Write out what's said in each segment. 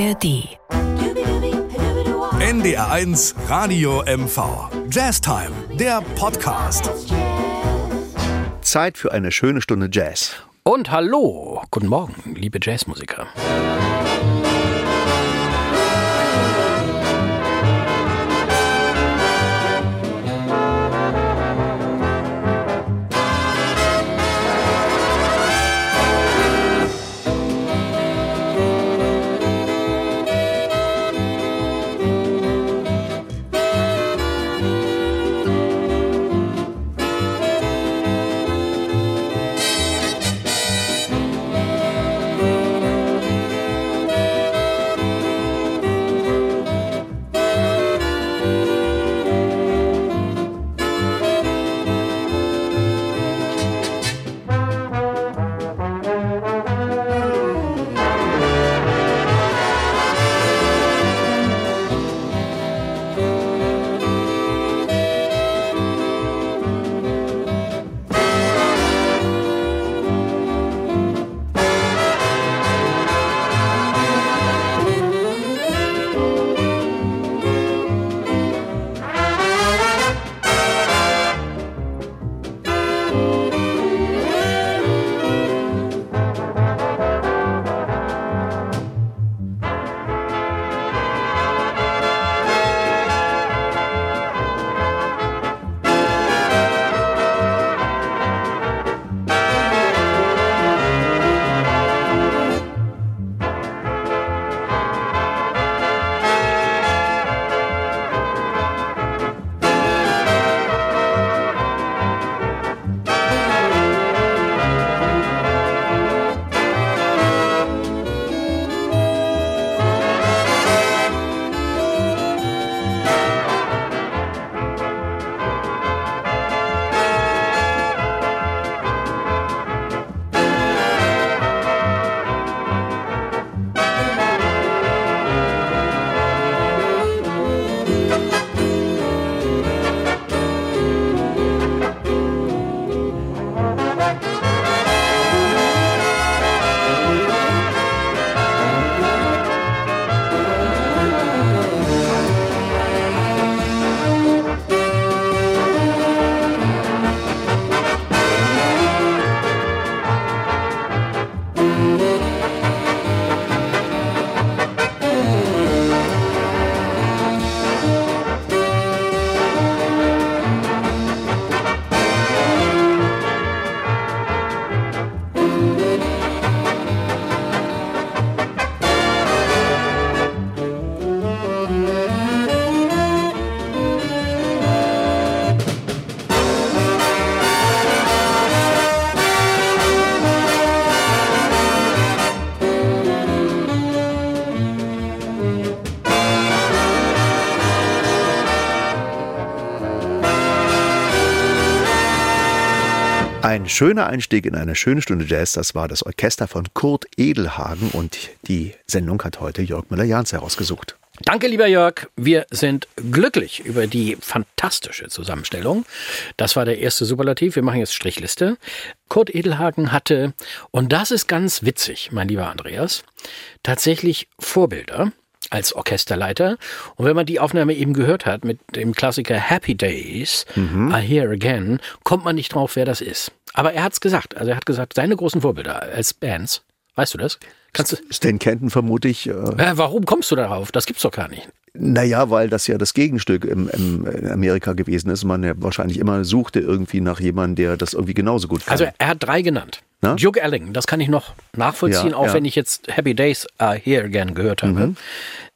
ARD. NDR1 Radio MV. Jazztime, der Podcast. Zeit für eine schöne Stunde Jazz. Und hallo, guten Morgen, liebe Jazzmusiker. Ein schöner Einstieg in eine schöne Stunde Jazz, das war das Orchester von Kurt Edelhagen und die Sendung hat heute Jörg Müller-Jahns herausgesucht. Danke, lieber Jörg. Wir sind glücklich über die fantastische Zusammenstellung. Das war der erste Superlativ. Wir machen jetzt Strichliste. Kurt Edelhagen hatte, und das ist ganz witzig, mein lieber Andreas, tatsächlich Vorbilder als Orchesterleiter. Und wenn man die Aufnahme eben gehört hat mit dem Klassiker Happy Days, I Hear Again, kommt man nicht drauf, wer das ist. Aber er hat es gesagt. Also er hat gesagt, seine großen Vorbilder als Bands, weißt du das? Stan Kenton vermute ich. Warum kommst du darauf? Das gibt's doch gar nicht. Naja, weil das ja das Gegenstück in Amerika gewesen ist. Man ja wahrscheinlich immer suchte irgendwie nach jemandem, der das irgendwie genauso gut kann. Also er hat 3 genannt. Na? Duke Ellington, das kann ich noch nachvollziehen, wenn ich jetzt Happy Days Are Here Again gehört habe.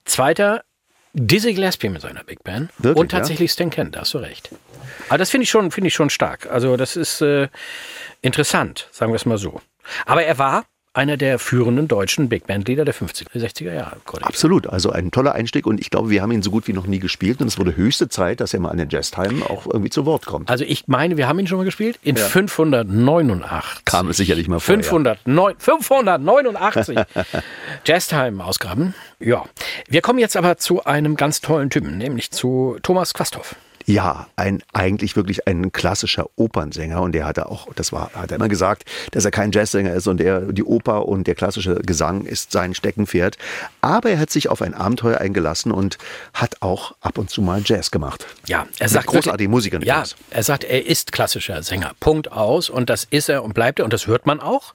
Zweiter, Dizzy Gillespie mit seiner Big Band. Wirklich, und tatsächlich Stan Kenton, da hast du recht. Aber das finde ich schon stark. Also das ist interessant, sagen wir es mal so. Aber er war einer der führenden deutschen Big Band-Lieder der 50er, 60er Jahre. Absolut, also ein toller Einstieg und ich glaube, wir haben ihn so gut wie noch nie gespielt und es wurde höchste Zeit, dass er mal an den Jazztime auch irgendwie zu Wort kommt. Also ich meine, wir haben ihn schon mal gespielt in 589. Kam es sicherlich mal vor. 589 Jazztime-Ausgaben. Ja, wir kommen jetzt aber zu einem ganz tollen Typen, nämlich zu Thomas Quasthoff. Ja, eigentlich wirklich ein klassischer Opernsänger, und der hatte auch, hat er immer gesagt, dass er kein Jazzsänger ist und die Oper und der klassische Gesang ist sein Steckenpferd. Aber er hat sich auf ein Abenteuer eingelassen und hat auch ab und zu mal Jazz gemacht. Ja, er sagt großartige Musiker. Ja, er sagt, er ist klassischer Sänger. Punkt aus. Und das ist er und bleibt er und das hört man auch.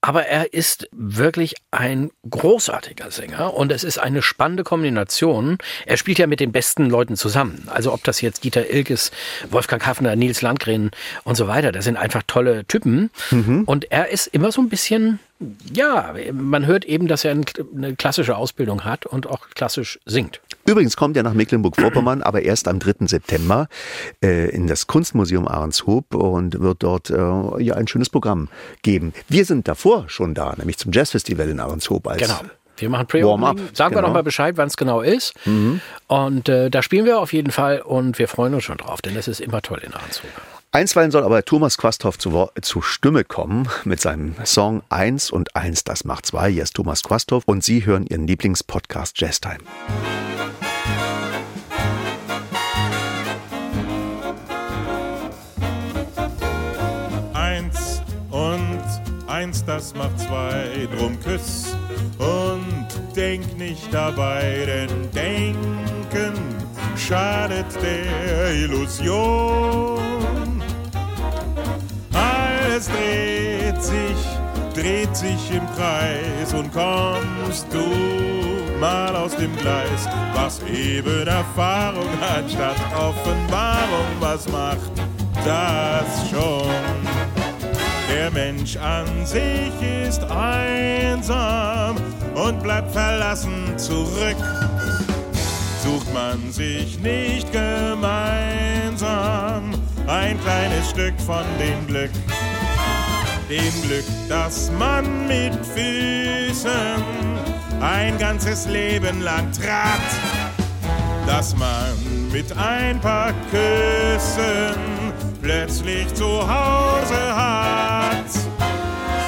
Aber er ist wirklich ein großartiger Sänger und es ist eine spannende Kombination. Er spielt ja mit den besten Leuten zusammen. Also ob das jetzt Dieter Ilkes, Wolfgang Haffner, Nils Landgren und so weiter. Das sind einfach tolle Typen. Mhm. Und er ist immer so ein bisschen, ja, man hört eben, dass er eine klassische Ausbildung hat und auch klassisch singt. Übrigens kommt er nach Mecklenburg-Vorpommern, aber erst am 3. September in das Kunstmuseum Ahrenshoop und wird dort ja ein schönes Programm geben. Wir sind davor schon da, nämlich zum Jazzfestival in Ahrenshoop als Warm-up. Genau, wir machen Pre-Opening. Sagen wir nochmal Bescheid, wann es genau ist. Mhm. Und da spielen wir auf jeden Fall und wir freuen uns schon drauf, denn das ist immer toll in Ahrenshoop. Einstweilen soll aber Thomas Quasthoff zur Stimme kommen mit seinem Song 1 und 1, das macht 2. Hier ist Thomas Quasthoff und Sie hören Ihren Lieblingspodcast Jazztime. Eins, das macht 2, drum küss und denk nicht dabei, denn Denken schadet der Illusion. Alles dreht sich im Kreis und kommst du mal aus dem Gleis, was eben Erfahrung hat statt Offenbarung, was macht das schon? Der Mensch an sich ist einsam und bleibt verlassen zurück. Sucht man sich nicht gemeinsam ein kleines Stück von dem Glück, das man mit Füßen ein ganzes Leben lang trat, das man mit ein paar Küssen plötzlich zu Hause hat.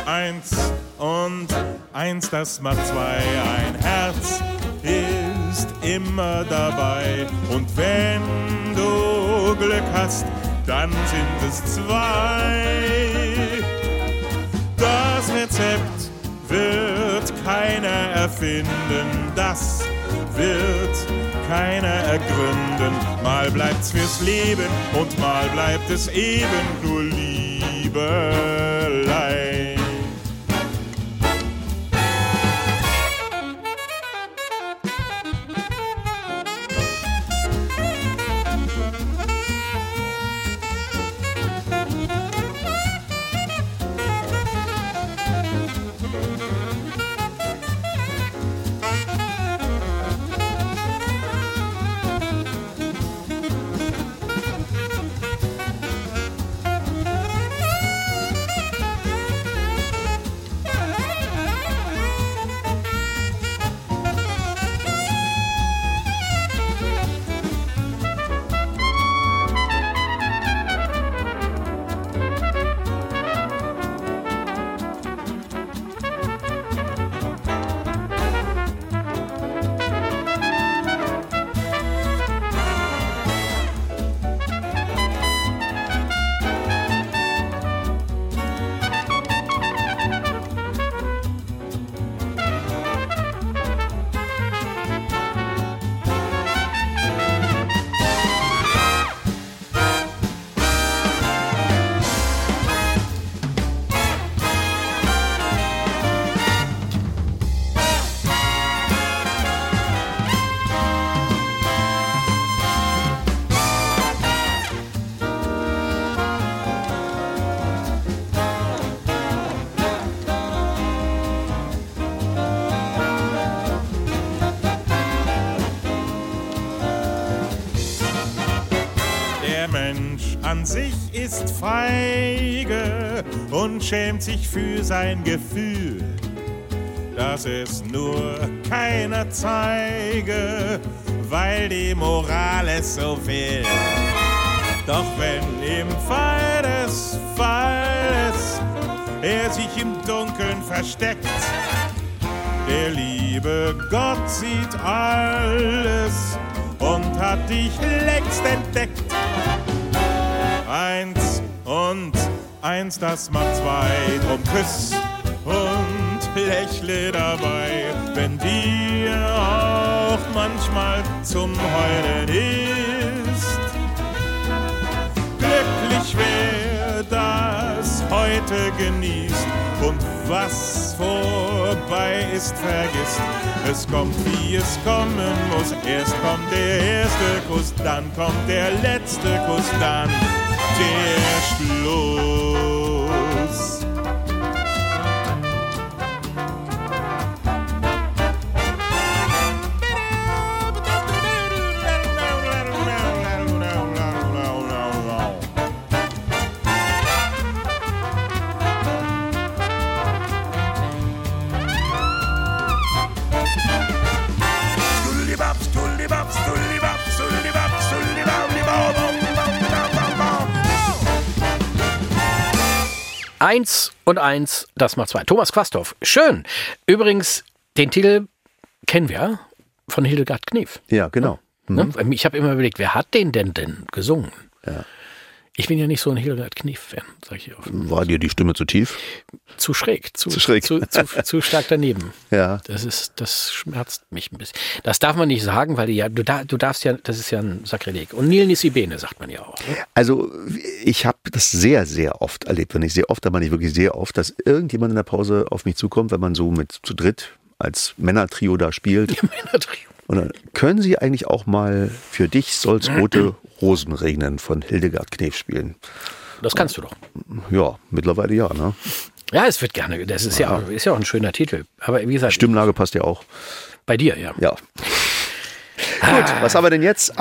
1 und 1, das macht 2. Ein Herz ist immer dabei. Und wenn du Glück hast, dann sind es 2. Das Rezept wird keiner erfinden. Das wird keiner ergründen, mal bleibt's fürs Leben und mal bleibt es eben nur Liebelei. An sich ist feige und schämt sich für sein Gefühl, dass es nur keiner zeige, weil die Moral es so will. Doch wenn im Fall des Falles er sich im Dunkeln versteckt, der liebe Gott sieht alles und hat dich längst entdeckt. 1 und 1, das macht 2, drum küss und lächle dabei, wenn dir auch manchmal zum Heulen ist. Glücklich wer das heute genießt und was vorbei ist, vergisst. Es kommt, wie es kommen muss, erst kommt der erste Kuss, dann kommt der letzte Kuss, dann der Schluss. Eins und eins, das macht 2. Thomas Quasthoff, schön. Übrigens, den Titel kennen wir von Hildegard Knef. Ja, genau. Mhm. Ich habe immer überlegt, wer hat den denn gesungen? Ja. Ich bin ja nicht so ein Hildegard Knef-Fan, sage ich auch. War dir die Stimme zu tief? Zu schräg. Zu schräg. Zu stark daneben. Ja. Das schmerzt mich ein bisschen. Das darf man nicht sagen, weil du darfst ja, das ist ja ein Sakrileg. Und Nil nisi bene sagt man ja auch. Ne? Also ich habe das sehr, sehr oft erlebt. Wenn ich sehr oft, aber nicht wirklich sehr oft, dass irgendjemand in der Pause auf mich zukommt, wenn man so zu dritt als Männertrio da spielt. Ja, Männertrio. Und dann können sie eigentlich auch mal für dich soll's rote Rosenregnen von Hildegard Knef spielen. Das kannst du doch. Ja, mittlerweile ja, ne? Ja, es wird gerne. Das ist ja auch ein schöner Titel. Aber wie gesagt, Stimmlage passt ja auch. Bei dir, ja. Ja. Gut, was haben wir denn jetzt?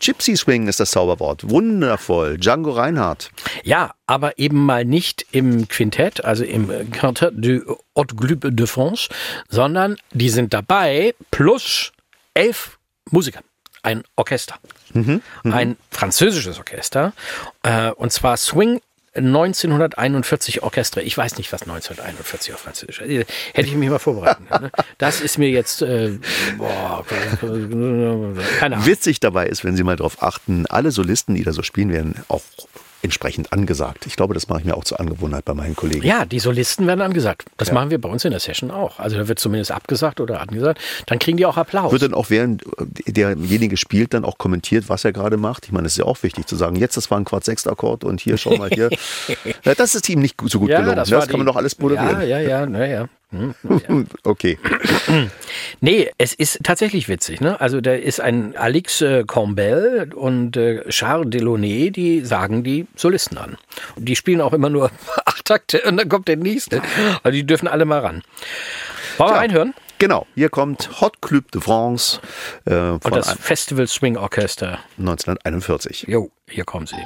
Gypsy Swing ist das Zauberwort. Wundervoll. Django Reinhardt. Ja, aber eben mal nicht im Quintett, also im Quintette du Hot Club de France, sondern die sind dabei plus 11 Musiker. Ein Orchester. Ein französisches Orchester, und zwar Swing 1941 Orchester. Ich weiß nicht, was 1941 auf Französisch ist. Hätte ich mich mal vorbereiten. Ne? Das ist mir jetzt keine Ahnung. Witzig dabei ist, wenn Sie mal darauf achten, alle Solisten, die da so spielen, werden auch entsprechend angesagt. Ich glaube, das mache ich mir auch zur Angewohnheit bei meinen Kollegen. Ja, die Solisten werden angesagt. Das machen wir bei uns in der Session auch. Also da wird zumindest abgesagt oder angesagt. Dann kriegen die auch Applaus. Wird dann auch, während derjenige spielt, dann auch kommentiert, was er gerade macht. Ich meine, das ist ja auch wichtig zu sagen, jetzt, das war ein Quart-Sechst-Akkord und hier, schau mal hier. Ja, das ist ihm nicht so gut gelungen. Das kann man doch alles moderieren. Ja. Okay. Nee, es ist tatsächlich witzig. Ne? Also da ist ein Alix Combelle und Charles Delaunay, die sagen die Solisten an. Die spielen auch immer nur 8 Takte und dann kommt der nächste. Also die dürfen alle mal ran. Wollen wir reinhören? Genau, hier kommt Hot Club de France. Von und das Festival Swing Orchester. 1941. Jo, hier kommen sie.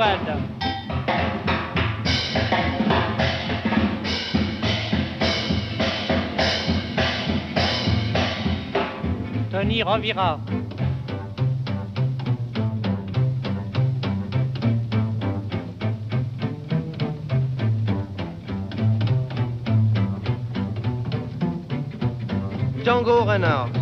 1950. Tony Rovira. Django Reinhardt.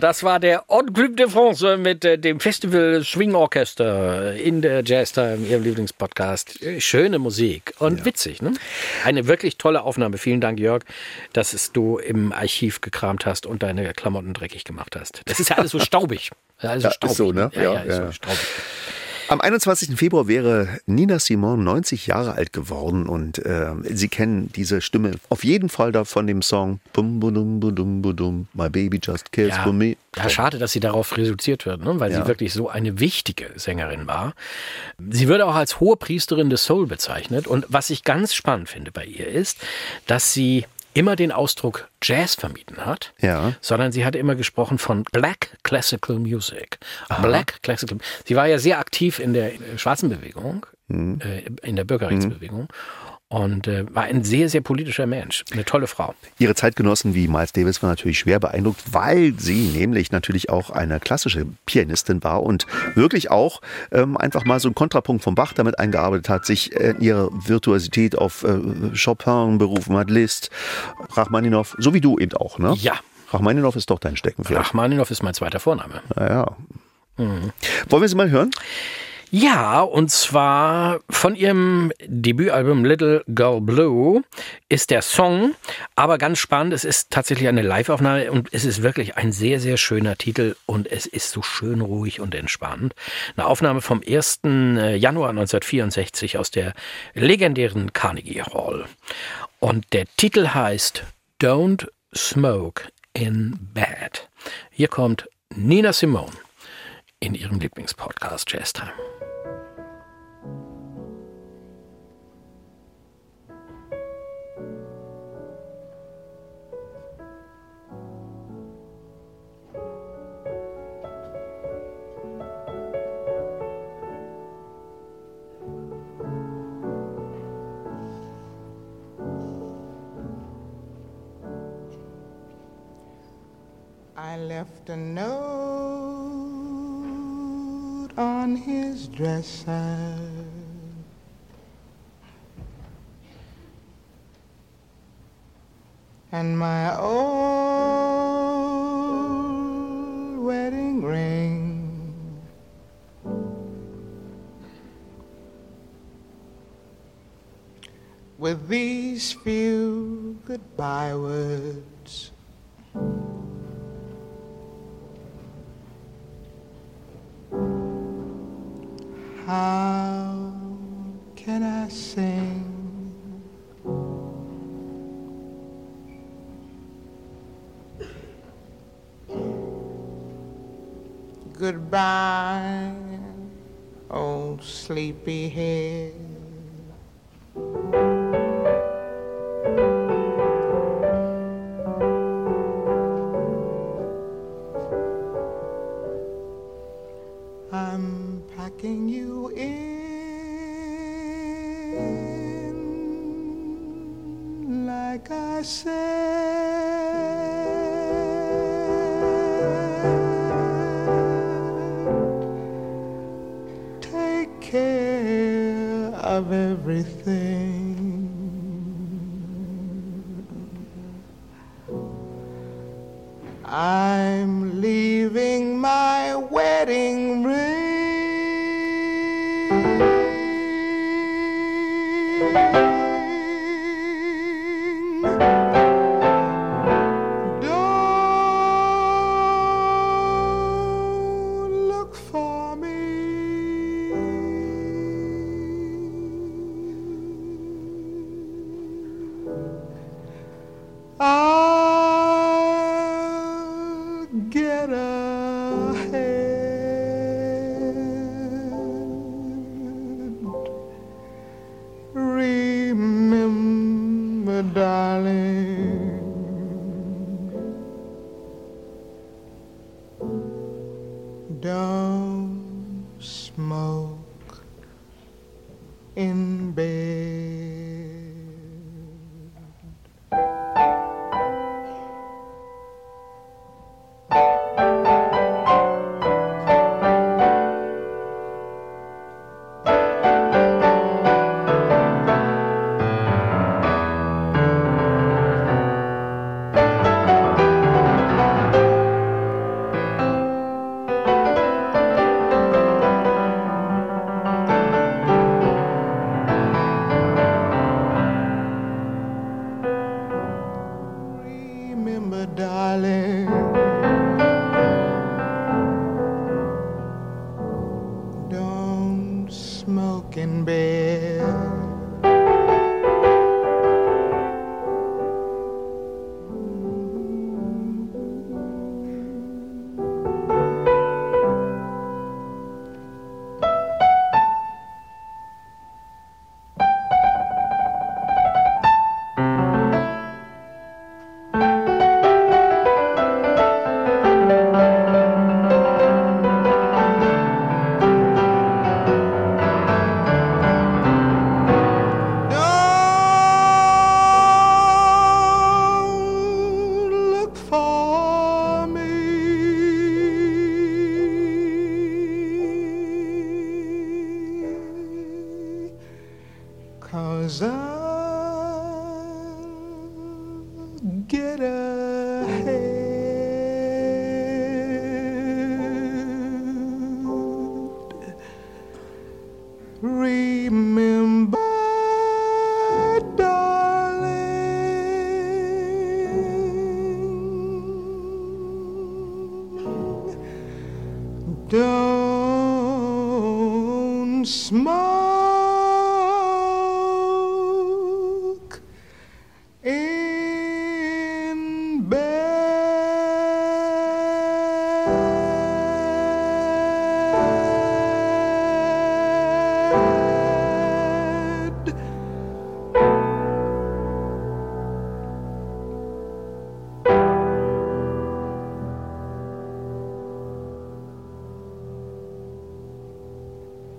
Das war der Hot Club de France mit dem Festival Swing Orchester in der Jazztime, Ihrem Lieblingspodcast. Schöne Musik und ja, witzig, ne? Eine wirklich tolle Aufnahme. Vielen Dank, Jörg, dass es du im Archiv gekramt hast und deine Klamotten dreckig gemacht hast. Das ist ja alles so staubig. Also ja, staubig. Ist so, ne? Ja. So staubig. Am 21. Februar wäre Nina Simone 90 Jahre alt geworden und Sie kennen diese Stimme auf jeden Fall da von dem Song Bum Budum Budum Budum, My Baby Just Kills for Me. Ja, schade, dass sie darauf reduziert wird, ne? Weil sie wirklich so eine wichtige Sängerin war. Sie würde auch als Hohepriesterin des Soul bezeichnet und was ich ganz spannend finde bei ihr ist, dass sie immer den Ausdruck Jazz vermieden hat, sondern sie hat immer gesprochen von Black Classical Music. Aha. Black Classical. Sie war ja sehr aktiv in der schwarzen Bewegung, in der Bürgerrechtsbewegung und war ein sehr, sehr politischer Mensch. Eine tolle Frau. Ihre Zeitgenossen wie Miles Davis waren natürlich schwer beeindruckt, weil sie nämlich natürlich auch eine klassische Pianistin war und wirklich auch einfach mal so einen Kontrapunkt von Bach damit eingearbeitet hat, sich in ihrer Virtuosität auf Chopin berufen hat, Liszt, Rachmaninoff, so wie du eben auch, ne? Ja. Rachmaninoff ist doch dein Steckenpferd. Rachmaninoff ist mein zweiter Vorname. Naja. Mhm. Wollen wir sie mal hören? Ja, und zwar von ihrem Debütalbum Little Girl Blue ist der Song, aber ganz spannend, es ist tatsächlich eine Live-Aufnahme und es ist wirklich ein sehr, sehr schöner Titel und es ist so schön ruhig und entspannt. Eine Aufnahme vom 1. Januar 1964 aus der legendären Carnegie Hall und der Titel heißt Don't Smoke in Bed. Hier kommt Nina Simone in ihrem Lieblingspodcast Jazztime. I left a note on his dresser, and my old wedding ring with these few goodbye words. How can I sing goodbye, old sleepyhead. I'm packing you in, like I said. Take care of everything. I'm leaving my wedding ring.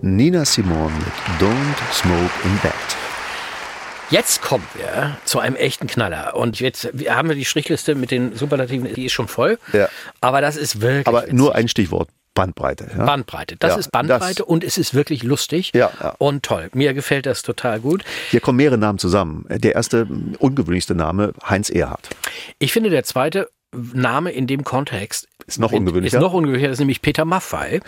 Nina Simone mit Don't Smoke in Bed. Jetzt kommen wir zu einem echten Knaller. Und jetzt haben wir die Strichliste mit den Superlativen, die ist schon voll. Ja. Aber das ist wirklich... Aber witzig. Nur ein Stichwort. Bandbreite. Ja? Bandbreite. Das ist Bandbreite das, und es ist wirklich lustig und toll. Mir gefällt das total gut. Hier kommen mehrere Namen zusammen. Der erste, ungewöhnlichste Name, Heinz Erhardt. Ich finde, der zweite Name in dem Kontext ist noch ungewöhnlicher. Das ist nämlich Peter Maffay.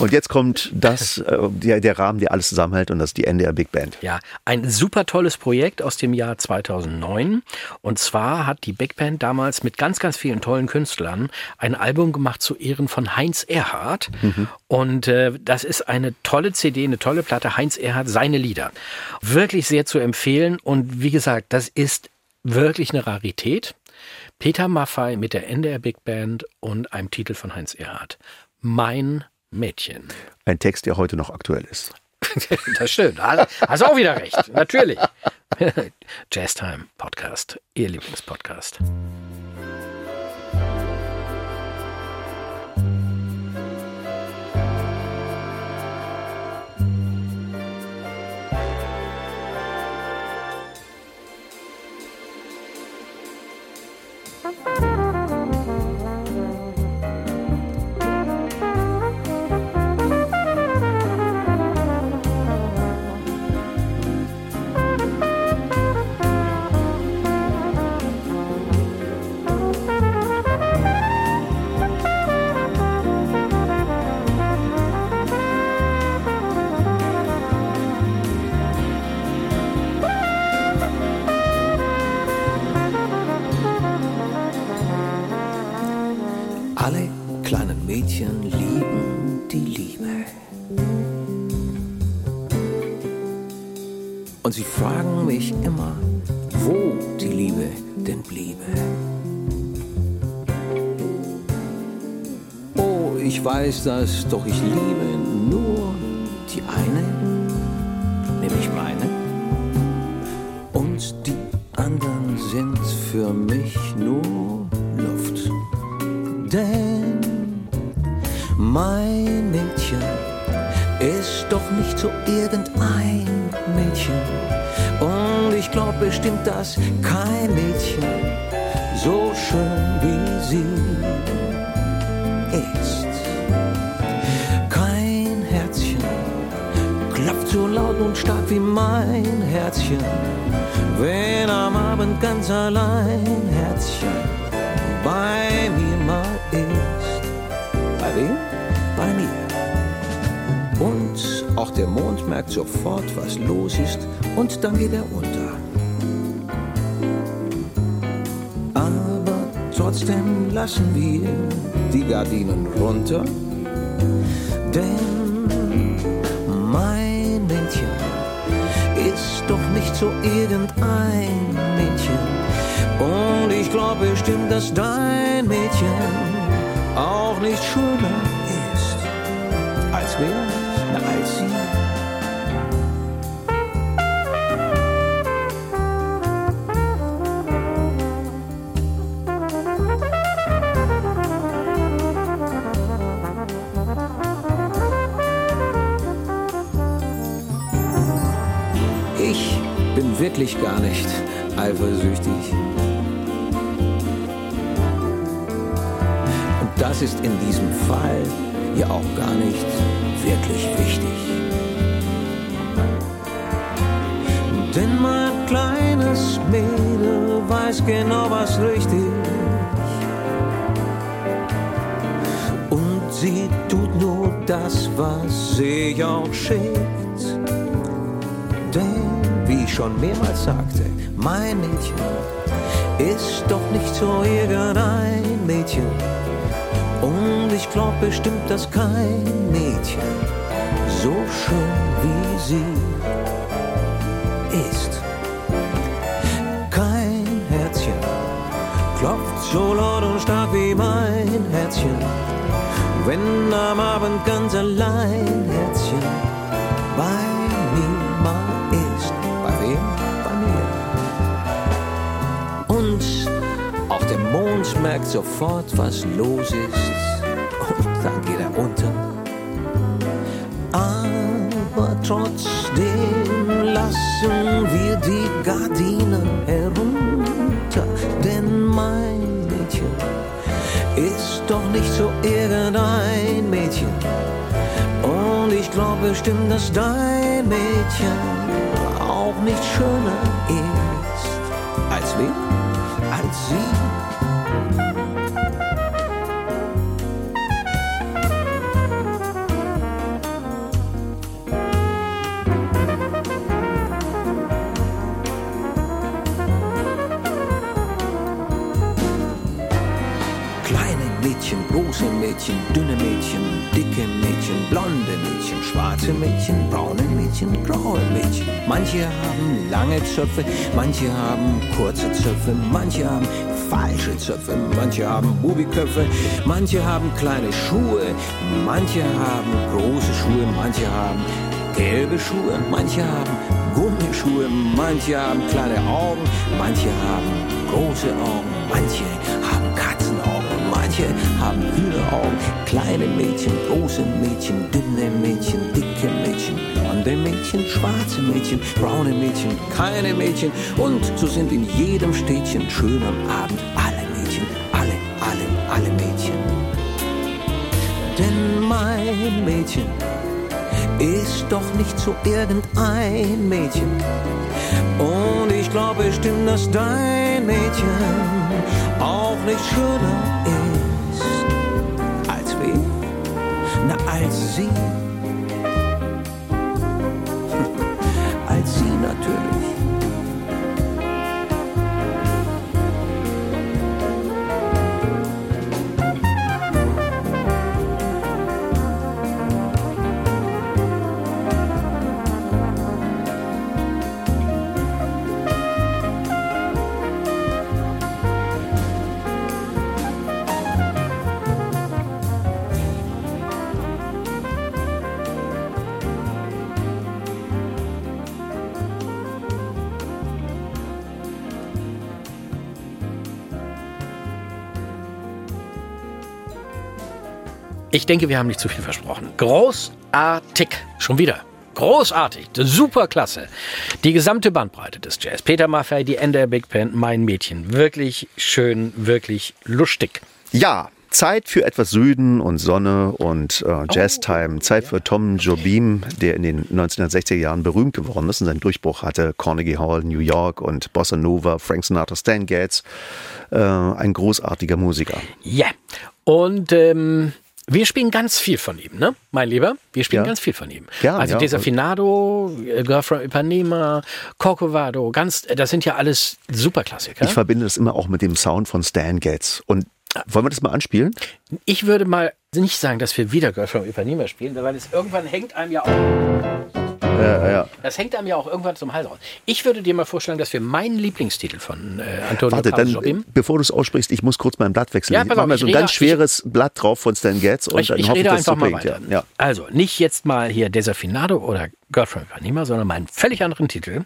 Und jetzt kommt das, der Rahmen, der alles zusammenhält, und das ist die NDR Big Band. Ja, ein super tolles Projekt aus dem Jahr 2009. Und zwar hat die Big Band damals mit ganz, ganz vielen tollen Künstlern ein Album gemacht zu Ehren von Heinz Erhardt. Mhm. Und das ist eine tolle CD, eine tolle Platte. Heinz Erhardt, seine Lieder. Wirklich sehr zu empfehlen. Und wie gesagt, das ist wirklich eine Rarität. Peter Maffay mit der NDR Big Band und einem Titel von Heinz Erhardt. Mein Mädchen. Ein Text, der heute noch aktuell ist. Das stimmt. Hast auch wieder recht. Natürlich. Jazztime Podcast. Ihr Lieblingspodcast. Mädchen lieben die Liebe. Und sie fragen mich immer, wo die Liebe denn bliebe. Oh, ich weiß das, doch ich liebe nur die eine, nämlich meine. Und die anderen sind für mich nur Luft. Denn mein Mädchen ist doch nicht so irgendein Mädchen. Und ich glaub bestimmt, dass kein Mädchen so schön wie sie ist. Kein Herzchen klopft so laut und stark wie mein Herzchen, wenn am Abend ganz allein Herzchen bei mir mal ist. Bei wem? Bei mir. Und auch der Mond merkt sofort, was los ist, und dann geht er unter. Aber trotzdem lassen wir die Gardinen runter, denn mein Mädchen ist doch nicht so irgendein Mädchen. Und ich glaube bestimmt, dass dein Mädchen auch nicht schöner als wer? Na, als sie. Ich bin wirklich gar nicht eifersüchtig. Und das ist in diesem Fall ja auch gar nicht wirklich wichtig. Denn mein kleines Mädel weiß genau, was richtig. Und sie tut nur das, was sie auch schickt. Denn, wie ich schon mehrmals sagte, mein Mädchen ist doch nicht so irgendein Mädchen. Und ich glaub bestimmt, dass kein Mädchen so schön wie sie ist. Kein Herzchen klopft so laut und stark wie mein Herzchen, wenn am Abend ganz allein Herzchen bei mir mal ist. Bei wem? Bei mir. Und auch der Mond merkt sofort, was los ist, und dann geht er unter. Aber trotzdem lassen wir die Gardinen herunter, denn mein Mädchen ist doch nicht so irgendein Mädchen. Und ich glaube bestimmt, dass dein Mädchen auch nicht schöner ist als wir. Als sie. Kleine Mädchen, große Mädchen, dünne Mädchen, dicke Mädchen, blonde Mädchen, schwarze Mädchen, braune Mädchen, graue Mädchen. Manche haben lange Zöpfe, manche haben kurze Zöpfe, manche haben falsche Zöpfe, manche haben Bubiköpfe, manche haben kleine Schuhe, manche haben große Schuhe, manche haben gelbe Schuhe, manche haben Gummischuhe, manche haben kleine Augen, manche haben große Augen, manche haben Katzenaugen, manche haben Hühneraugen, kleine Mädchen, große Mädchen, dünne Mädchen, dicke Mädchen, blonde Mädchen, schwarze Mädchen, braune Mädchen, keine Mädchen und so sind in jedem Städtchen schön am Abend alle Mädchen, alle Mädchen. Denn mein Mädchen ist doch nicht so irgendein Mädchen. Und ich glaube bestimmt, dass dein Mädchen auch nicht schöner ist als wie, na als sie. Als sie natürlich. Ich denke, wir haben nicht zu viel versprochen. Großartig. Schon wieder. Großartig. Superklasse. Die gesamte Bandbreite des Jazz. Peter Maffay, die NDR Big Band, mein Mädchen. Wirklich schön, wirklich lustig. Ja, Zeit für etwas Süden und Sonne und Jazztime. Zeit für Tom Jobim, der in den 1960er Jahren berühmt geworden ist und seinen Durchbruch hatte. Carnegie Hall, New York und Bossa Nova, Frank Sinatra, Stan Getz. Ein großartiger Musiker. Ja. Yeah. Und wir spielen ganz viel von ihm, ne? Mein Lieber, wir spielen ganz viel von ihm. Ja, also Desafinado, Girl from Ipanema, Corcovado, das sind ja alles Superklassiker. Ich verbinde das immer auch mit dem Sound von Stan Getz. Und wollen wir das mal anspielen? Ich würde mal nicht sagen, dass wir wieder Girl from Ipanema spielen, weil es irgendwann hängt einem ja auch. Ja. Das hängt einem ja auch irgendwann zum Hals raus. Ich würde dir mal vorschlagen, dass wir meinen Lieblingstitel von Antonio Carlos Jobim... Warte, bevor du es aussprichst, ich muss kurz mein Blatt wechseln. Ja, ich mache mal so ein ganz schweres Blatt drauf von Stan Getz und dann hoffe ich, dass es so klingt. Ja. Also, nicht jetzt mal hier Desafinado oder Girl from Ipanema, sondern meinen völlig anderen Titel.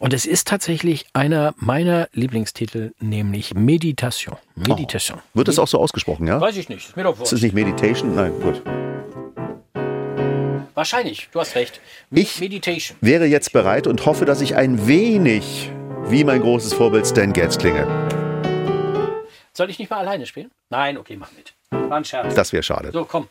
Und es ist tatsächlich einer meiner Lieblingstitel, nämlich Meditation. Meditation. Oh. Wird das auch so ausgesprochen, ja? Weiß ich nicht. Ist mir doch wurscht. Ist es nicht Meditation? Nein, gut. Wahrscheinlich, du hast recht. Meditation. Ich wäre jetzt bereit und hoffe, dass ich ein wenig wie mein großes Vorbild Stan Getz klinge. Soll ich nicht mal alleine spielen? Nein, okay, mach mit. War ein Scherz. Das wäre schade. So, komm.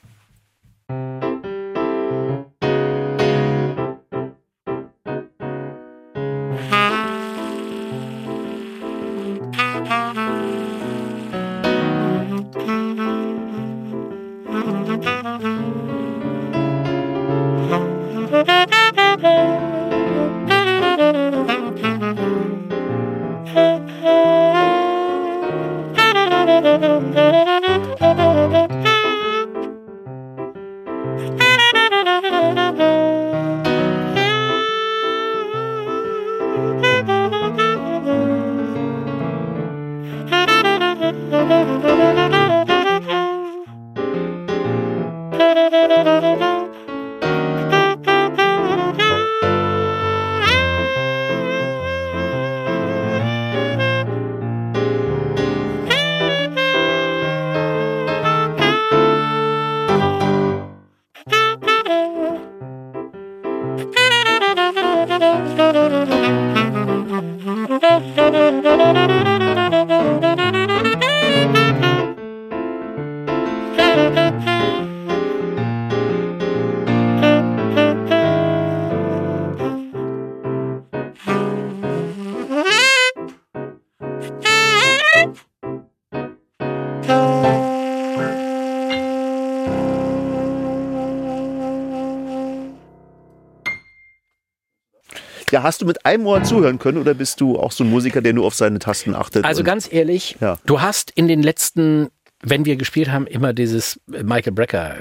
Ja, hast du mit einem Ohr zuhören können oder bist du auch so ein Musiker, der nur auf seine Tasten achtet? Also ganz ehrlich, du hast in den letzten wenn wir gespielt haben, immer dieses Michael Brecker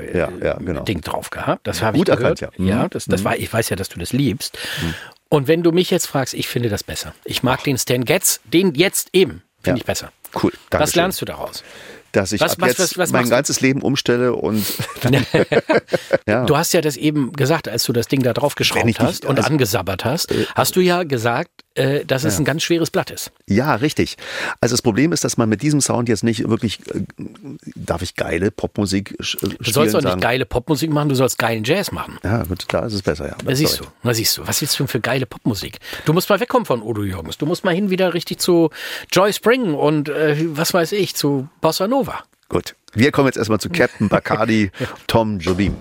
Ding drauf gehabt. Das habe ich gehört. Erkannt, ja. Ja, das war, ich weiß ja, dass du das liebst. Mhm. Und wenn du mich jetzt fragst, ich finde das besser. Ich mag den Stan Getz, den jetzt eben, finde ich besser. Cool, danke. Was lernst du daraus? Dass ich jetzt mein ganzes Leben umstelle und... Du hast ja das eben gesagt, als du das Ding da drauf geschraubt hast und angesabbert hast, hast du ja gesagt, dass es ein ganz schweres Blatt ist. Ja, richtig. Also das Problem ist, dass man mit diesem Sound jetzt nicht wirklich, darf ich geile Popmusik spielen? Du sollst doch nicht geile Popmusik machen, du sollst geilen Jazz machen. Ja, gut, klar, ist es besser, ja. Da siehst du. Was ist denn für geile Popmusik? Du musst mal wegkommen von Udo Jürgens. Du musst mal hin wieder richtig zu Joy Spring und was weiß ich, zu Bossa Nova. Gut. Wir kommen jetzt erstmal zu Captain Bacardi, Tom Jobim.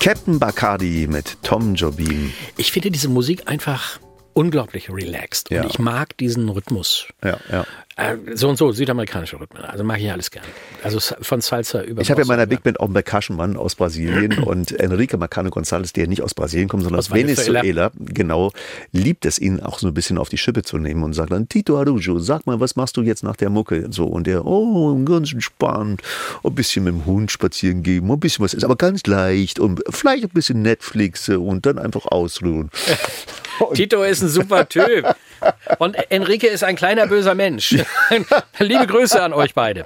Captain Bacardi mit Tom Jobim. Ich finde diese Musik einfach unglaublich relaxed. Ja. Und ich mag diesen Rhythmus. Ja, ja. So und so, südamerikanische Rhythmen. Also mag ich alles gerne. Also von Salsa über... Ich habe ja in meiner Big Band auch einen Percussion-Mann aus Brasilien und Enrique Marcano González, der nicht aus Brasilien kommt, sondern aus Venezuela, genau, liebt es, ihn auch so ein bisschen auf die Schippe zu nehmen und sagt dann, Tito Arujo, sag mal, was machst du jetzt nach der Mucke? So, und der, oh, ganz entspannt, ein bisschen mit dem Hund spazieren gehen, ein bisschen was ist, aber ganz leicht und vielleicht ein bisschen Netflix und dann einfach ausruhen. Tito ist ein super Typ. Und Enrique ist ein kleiner böser Mensch. Liebe Grüße an euch beide.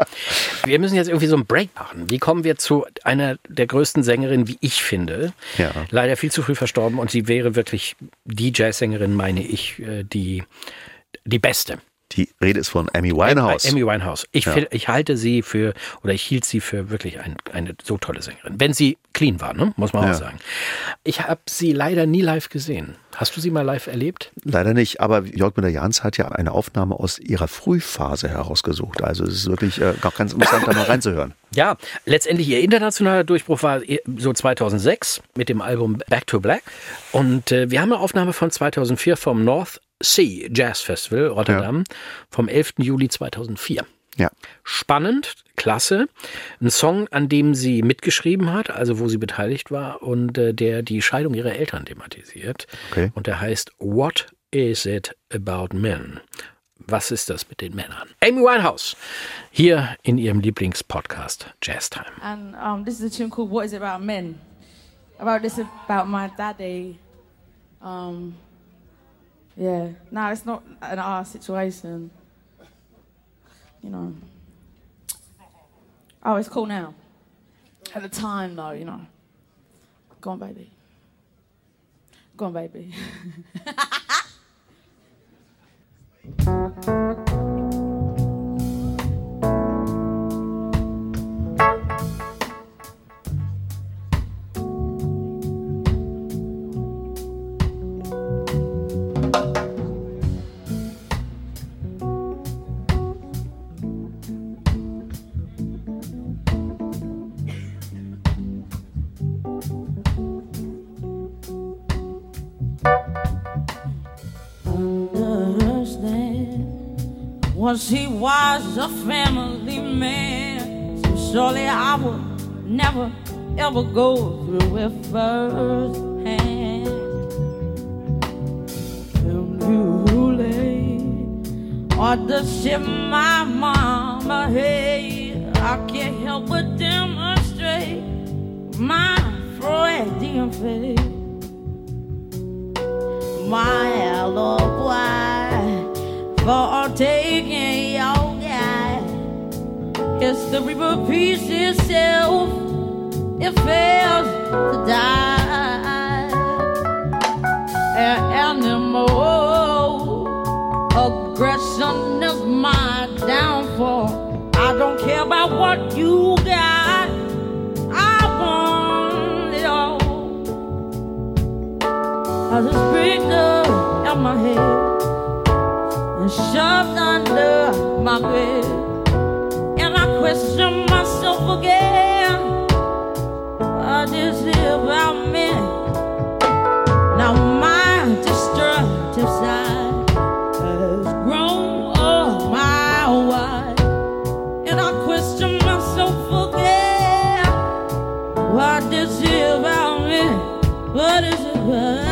Wir müssen jetzt irgendwie so einen Break machen. Wie kommen wir zu einer der größten Sängerinnen, wie ich finde? Ja. Leider viel zu früh verstorben und sie wäre wirklich die Jazzsängerin, meine ich, die Beste. Die Rede ist von Amy Winehouse. Amy Winehouse. Ich halte sie für, oder ich hielt sie für wirklich eine so tolle Sängerin. Wenn sie clean war, ne? Muss man auch sagen. Ich habe sie leider nie live gesehen. Hast du sie mal live erlebt? Leider nicht, aber Jörg Müller-Jahns hat ja eine Aufnahme aus ihrer Frühphase herausgesucht. Also es ist wirklich ganz interessant, da mal reinzuhören. Ja, letztendlich ihr internationaler Durchbruch war so 2006 mit dem Album Back to Black. Und wir haben eine Aufnahme von 2004 vom North Sea Jazz Festival Rotterdam vom 11. Juli 2004. Ja. Spannend, klasse. Ein Song, an dem sie mitgeschrieben hat, also wo sie beteiligt war und der die Scheidung ihrer Eltern thematisiert. Okay. Und der heißt What is it about men? Was ist das mit den Männern? Amy Winehouse, hier in ihrem Lieblingspodcast Jazz Time. And this is a tune called What is it about men? About my daddy. Yeah, no, it's not an our situation. You know. Oh, it's cool now. At the time, though, you know. Go on, baby. Go on, baby. Once he was a family man, so surely I would never ever go through it firsthand. Him newly, or the shit my mama hate, I can't help but demonstrate my Freudian faith, my alibi. For taking your guy, history repeats itself, it fails to die. An animal aggression is my downfall. I don't care about what you got, I want it all. I just picked up out my head and shoved under my bed, and I question myself again. What is it about me? Now my destructive side has grown a mile wide, and I question myself again. What is it about me? What is it about me?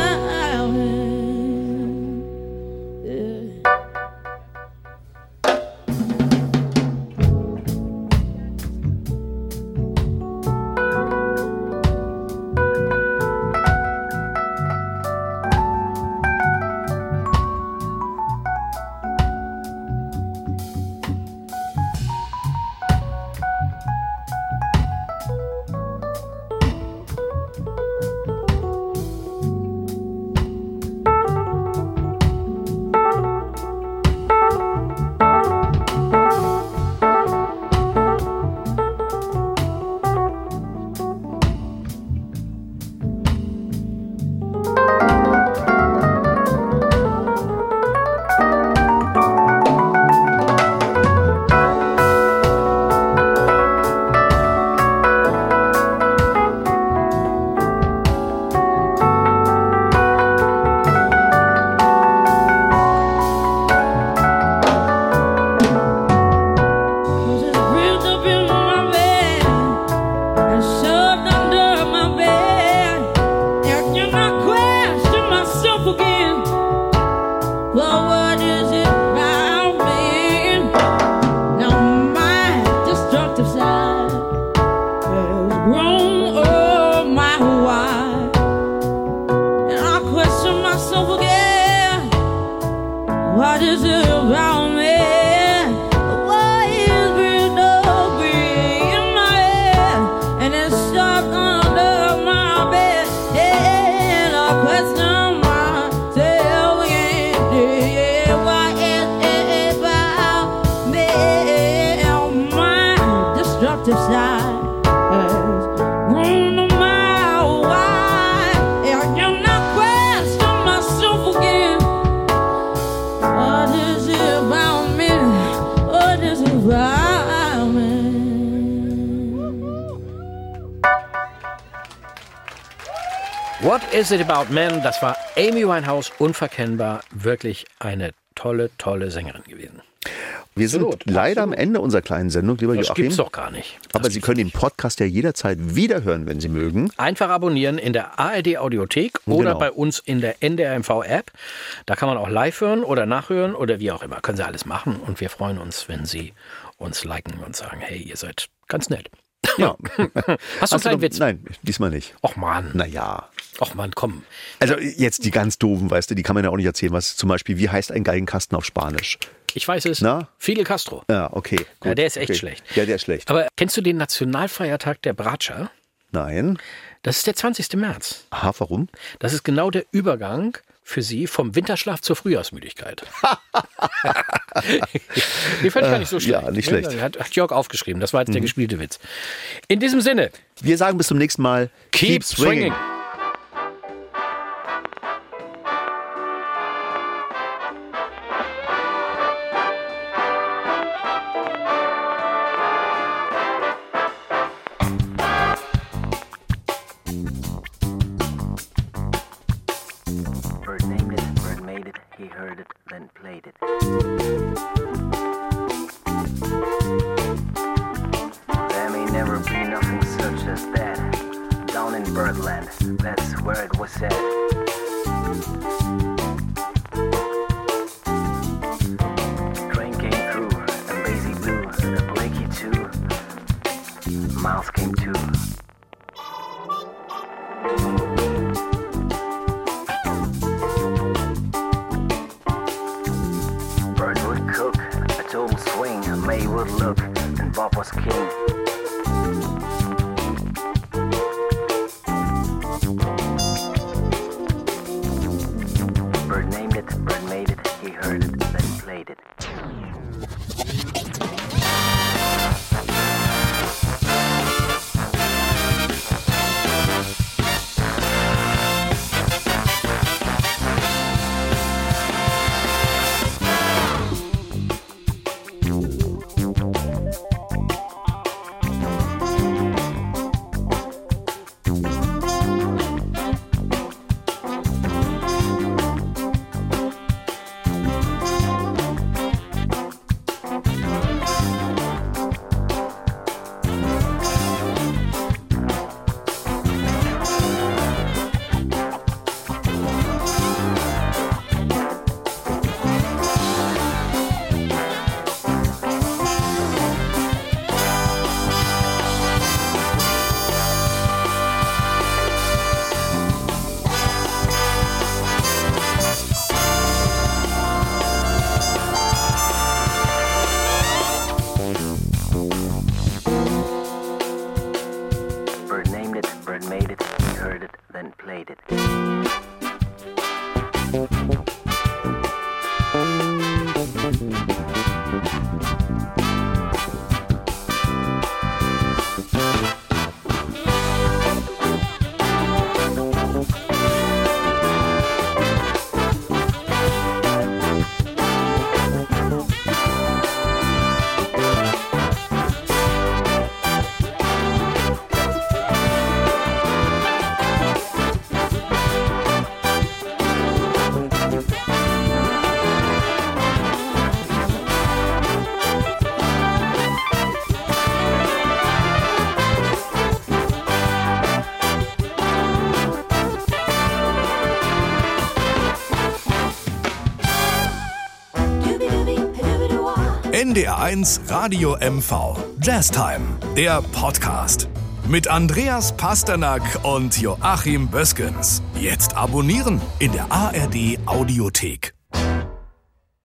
What Is It About Men? Das war Amy Winehouse, unverkennbar, wirklich eine tolle, tolle Sängerin gewesen. Wir sind leider am Ende unserer kleinen Sendung, lieber Joachim. Das gibt's doch gar nicht. Aber Sie können den Podcast ja jederzeit wiederhören, wenn Sie mögen. Einfach abonnieren in der ARD Audiothek oder bei uns in der NDR MV App. Da kann man auch live hören oder nachhören oder wie auch immer. Können Sie alles machen und wir freuen uns, wenn Sie uns liken und sagen, hey, ihr seid ganz nett. Ja. Hast du einen kleinen Witz? Nein, diesmal nicht. Och Mann. Naja. Och Mann, komm. Also jetzt die ganz doofen, weißt du, die kann man ja auch nicht erzählen. Was zum Beispiel, wie heißt ein Geigenkasten auf Spanisch? Ich weiß es. Na? Fidel Castro. Ja, okay. Gut. Ja, der ist echt schlecht. Ja, der ist schlecht. Aber kennst du den Nationalfeiertag der Bratscher? Nein. Das ist der 20. März. Aha, warum? Das ist genau der Übergang für sie vom Winterschlaf zur Frühjahrsmüdigkeit. Die fand ich gar nicht so schlecht. Ja, nicht schlecht. Hat Jörg aufgeschrieben. Das war jetzt der gespielte Witz. In diesem Sinne. Wir sagen bis zum nächsten Mal. Keep swinging. NDR1 Radio MV Jazztime, der Podcast. Mit Andreas Pasternak und Joachim Böskens. Jetzt abonnieren in der ARD Audiothek.